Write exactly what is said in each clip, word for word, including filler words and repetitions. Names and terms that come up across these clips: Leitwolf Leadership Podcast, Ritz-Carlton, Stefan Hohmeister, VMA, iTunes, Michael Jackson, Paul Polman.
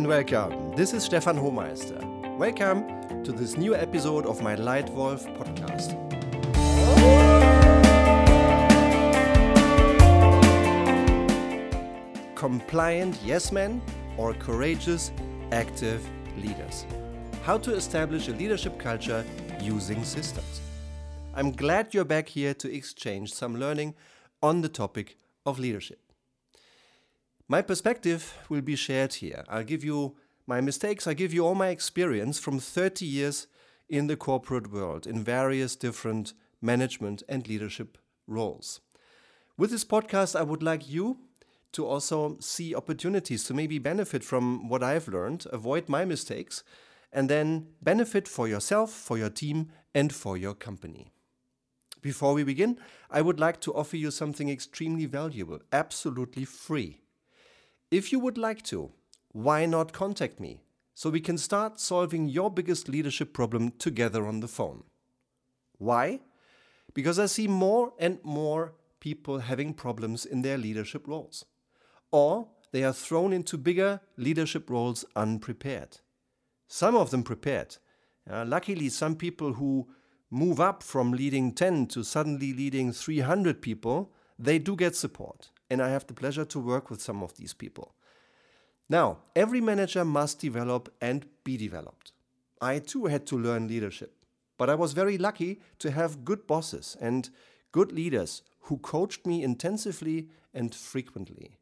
and welcome. This is Stefan Hohmeister. Welcome to this new episode of my Leitwolf podcast. Compliant yes men or courageous active leaders. How to establish a leadership culture using systems. I'm glad you're back here to exchange some learning on the topic of leadership. My perspective will be shared here. I'll give you my mistakes, I'll give you all my experience from thirty years in the corporate world in various different management and leadership roles. With this podcast, I would like you to also see opportunities to maybe benefit from what I've learned, avoid my mistakes, and then benefit for yourself, for your team, and for your company. Before we begin, I would like to offer you something extremely valuable, absolutely free. If you would like to, why not contact me so we can start solving your biggest leadership problem together on the phone? Why? Because I see more and more people having problems in their leadership roles. Or they are thrown into bigger leadership roles unprepared. Some of them prepared. Uh, luckily, some people who move up from leading ten to suddenly leading three hundred people, they do get support. And I have the pleasure to work with some of these people. Now, every manager must develop and be developed. I too had to learn leadership, but I was very lucky to have good bosses and good leaders who coached me intensively and frequently.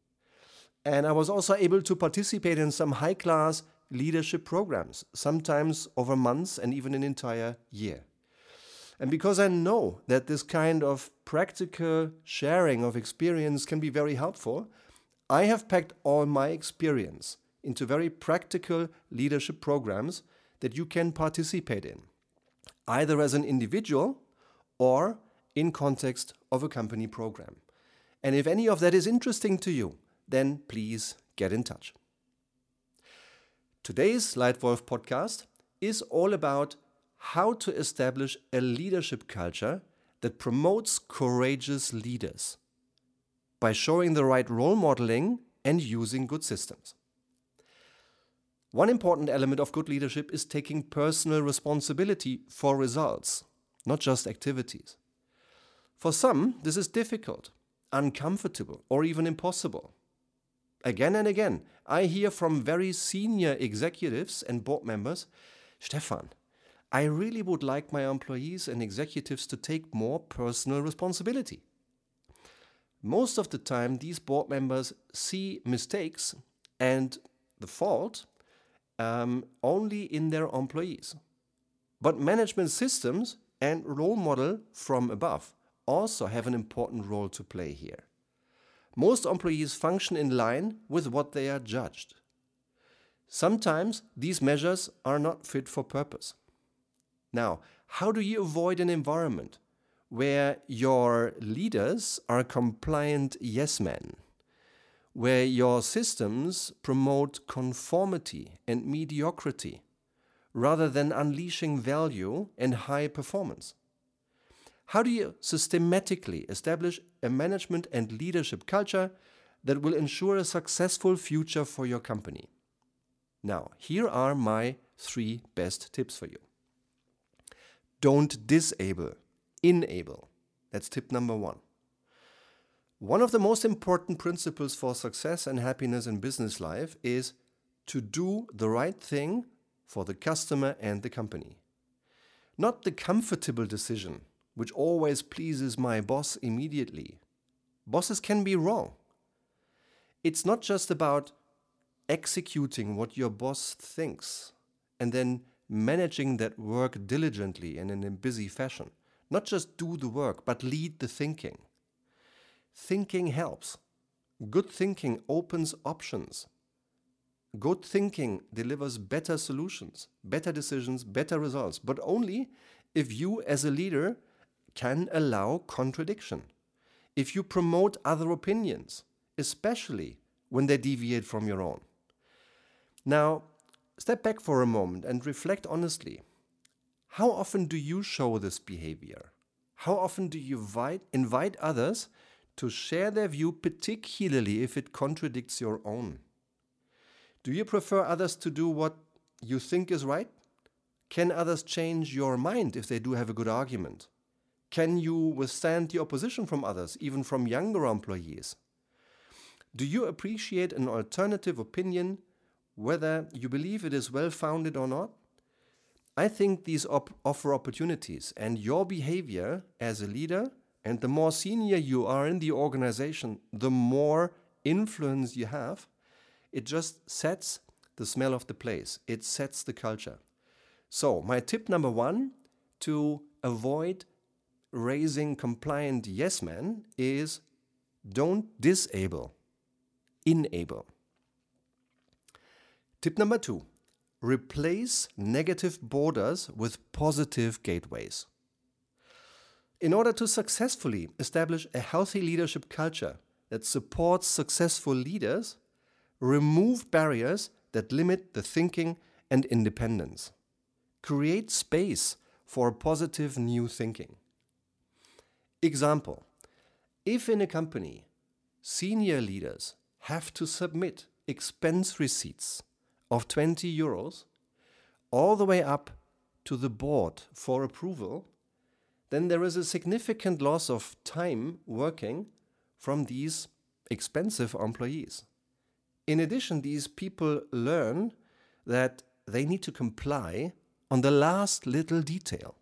And I was also able to participate in some high-class leadership programs, sometimes over months and even an entire year. And because I know that this kind of practical sharing of experience can be very helpful, I have packed all my experience into very practical leadership programs that you can participate in, either as an individual or in context of a company program. And if any of that is interesting to you, then please get in touch. Today's Leitwolf podcast is all about how to establish a leadership culture that promotes courageous leaders by showing the right role modeling and using good systems. One important element of good leadership is taking personal responsibility for results, not just activities. For some, this is difficult, uncomfortable, or even impossible. Again and again, I hear from very senior executives and board members, Stefan, I really would like my employees and executives to take more personal responsibility. Most of the time, these board members see mistakes and the fault um, only in their employees. But management systems and role model from above also have an important role to play here. Most employees function in line with what they are judged. Sometimes these measures are not fit for purpose. Now, how do you avoid an environment where your leaders are compliant yes men, where your systems promote conformity and mediocrity rather than unleashing value and high performance? How do you systematically establish a management and leadership culture that will ensure a successful future for your company? Now, here are my three best tips for you. Don't disable, enable. That's tip number one. One of the most important principles for success and happiness in business life is to do the right thing for the customer and the company. Not the comfortable decision, which always pleases my boss immediately. Bosses can be wrong. It's not just about executing what your boss thinks and then managing that work diligently and in a busy fashion. Not just do the work, but lead the thinking. Thinking helps. Good thinking opens options. Good thinking delivers better solutions, better decisions, better results, but only if you as a leader can allow contradiction. If you promote other opinions, especially when they deviate from your own. Now, step back for a moment and reflect honestly. How often do you show this behavior? How often do you invite others to share their view, particularly if it contradicts your own? Do you prefer others to do what you think is right? Can others change your mind if they do have a good argument? Can you withstand the opposition from others, even from younger employees? Do you appreciate an alternative opinion, whether you believe it is well-founded or not? I think these op- offer opportunities, and your behavior as a leader, and the more senior you are in the organization, the more influence you have. It just sets the smell of the place. It sets the culture. So my tip number one to avoid raising compliant yes men is don't disable, enable. Tip number two, replace negative borders with positive gateways. In order to successfully establish a healthy leadership culture that supports successful leaders, remove barriers that limit the thinking and independence. Create space for positive new thinking. Example, if in a company, senior leaders have to submit expense receipts of twenty euros all the way up to the board for approval, then there is a significant loss of time working from these expensive employees. In addition, these people learn that they need to comply on the last little detail.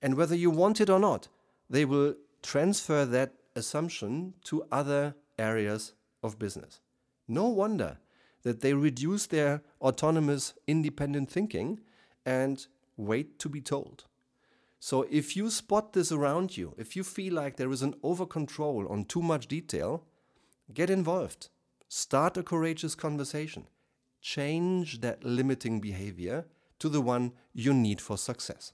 And whether you want it or not, they will transfer that assumption to other areas of business. No wonder that they reduce their autonomous, independent thinking and wait to be told. So if you spot this around you, if you feel like there is an over-control on too much detail, get involved. Start a courageous conversation. Change that limiting behavior to the one you need for success.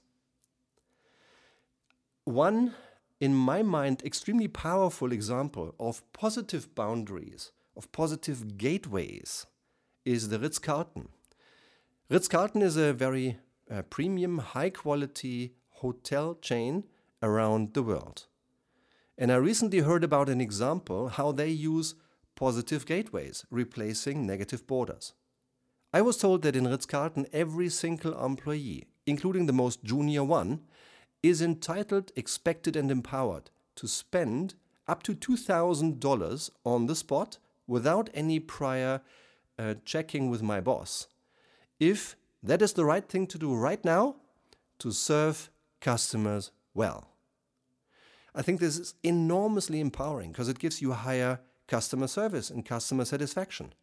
One, in my mind, extremely powerful example of positive boundaries, of positive gateways, is the Ritz-Carlton. Ritz-Carlton is a very uh, premium, high-quality hotel chain around the world. And I recently heard about an example how they use positive gateways, replacing negative borders. I was told that in Ritz-Carlton, every single employee, including the most junior one, is entitled, expected, and empowered to spend up to two thousand dollars on the spot without any prior uh, checking with my boss, if that is the right thing to do right now to serve customers well. I think this is enormously empowering because it gives you higher customer service and customer satisfaction.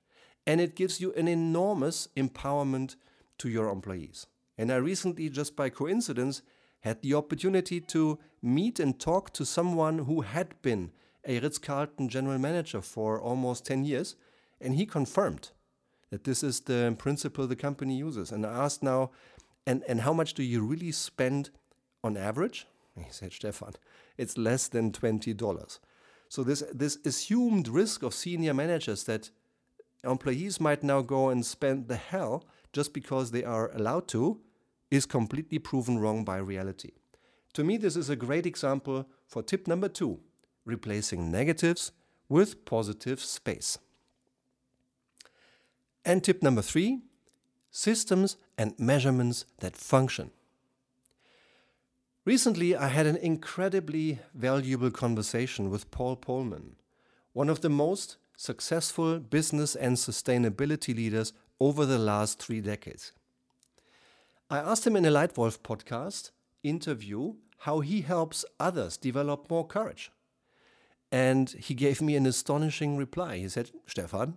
And it gives you an enormous empowerment to your employees. And I recently, just by coincidence, had the opportunity to meet and talk to someone who had been a Ritz-Carlton general manager for almost ten years, and he confirmed that this is the principle the company uses. And I asked now, and, and how much do you really spend on average? He said, Stefan, it's less than twenty dollars. So this this assumed risk of senior managers that employees might now go and spend the hell just because they are allowed to is completely proven wrong by reality. To me, this is a great example for tip number two, replacing negatives with positive space. And tip number three, systems and measurements that function. Recently, I had an incredibly valuable conversation with Paul Polman, one of the most successful business and sustainability leaders over the last three decades. I asked him in a Leitwolf podcast interview how he helps others develop more courage. And he gave me an astonishing reply. He said, Stefan,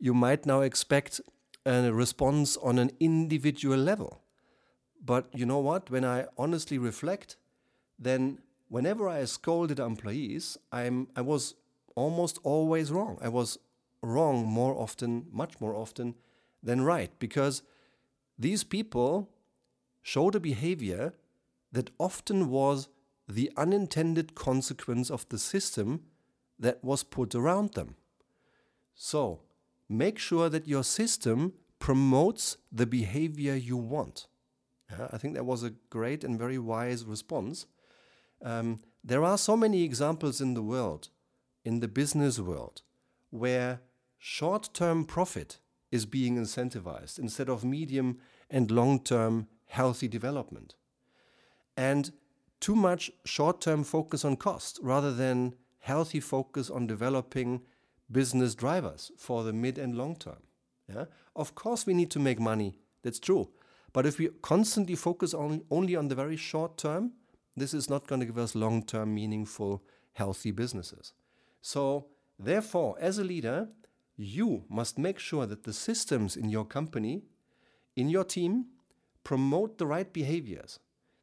you might now expect a response on an individual level. But you know what? When I honestly reflect, then whenever I scolded employees, I'm I was almost always wrong. I was wrong more often, much more often than right, because these people showed a behavior that often was the unintended consequence of the system that was put around them. So make sure that your system promotes the behavior you want. I think that was a great and very wise response. Um, there are so many examples in the world, in the business world, where short-term profit is being incentivized instead of medium and long-term healthy development. And too much short-term focus on cost rather than healthy focus on developing business drivers for the mid and long term. Yeah? Of course we need to make money, that's true. But if we constantly focus on, only on the very short term, this is not going to give us long-term, meaningful, healthy businesses. So therefore, as a leader, you must make sure that the systems in your company, in your team, promote the right behaviors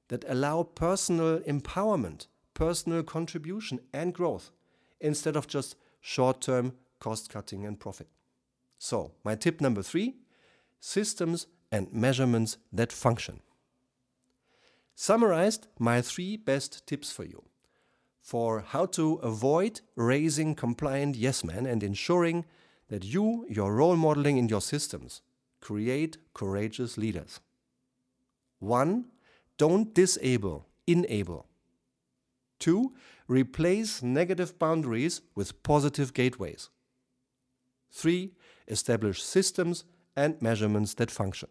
that allow personal empowerment, personal contribution and growth instead of just short-term cost-cutting and profit. So my tip number three, systems and measurements that function. Summarized, my three best tips for you for how to avoid raising compliant yes-men and ensuring that you, your role modeling in your systems, create courageous leaders. One, don't disable, enable. Two, replace negative boundaries with positive gateways. Three, establish systems and measurements that function.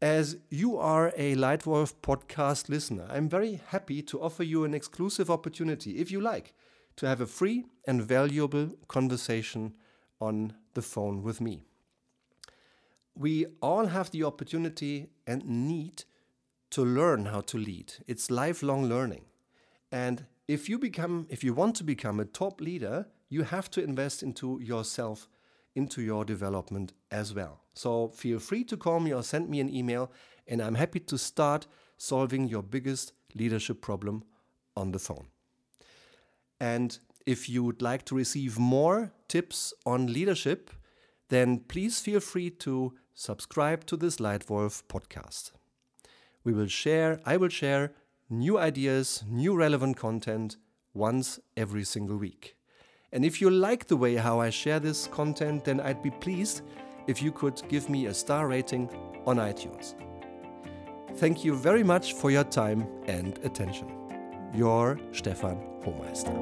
As you are a Leitwolf podcast listener, I'm very happy to offer you an exclusive opportunity, if you like, to have a free and valuable conversation on the phone with me. We all have the opportunity and need to learn how to lead. It's lifelong learning. And if you become, if you want to become a top leader, you have to invest into yourself, into your development as well. So feel free to call me or send me an email, and I'm happy to start solving your biggest leadership problem on the phone. And if you would like to receive more tips on leadership, then please feel free to subscribe to this Leitwolf podcast. We will share, I will share new ideas, new relevant content once every single week. And if you like the way how I share this content, then I'd be pleased if you could give me a star rating on iTunes. Thank you very much for your time and attention. Your Stefan Hohmeister.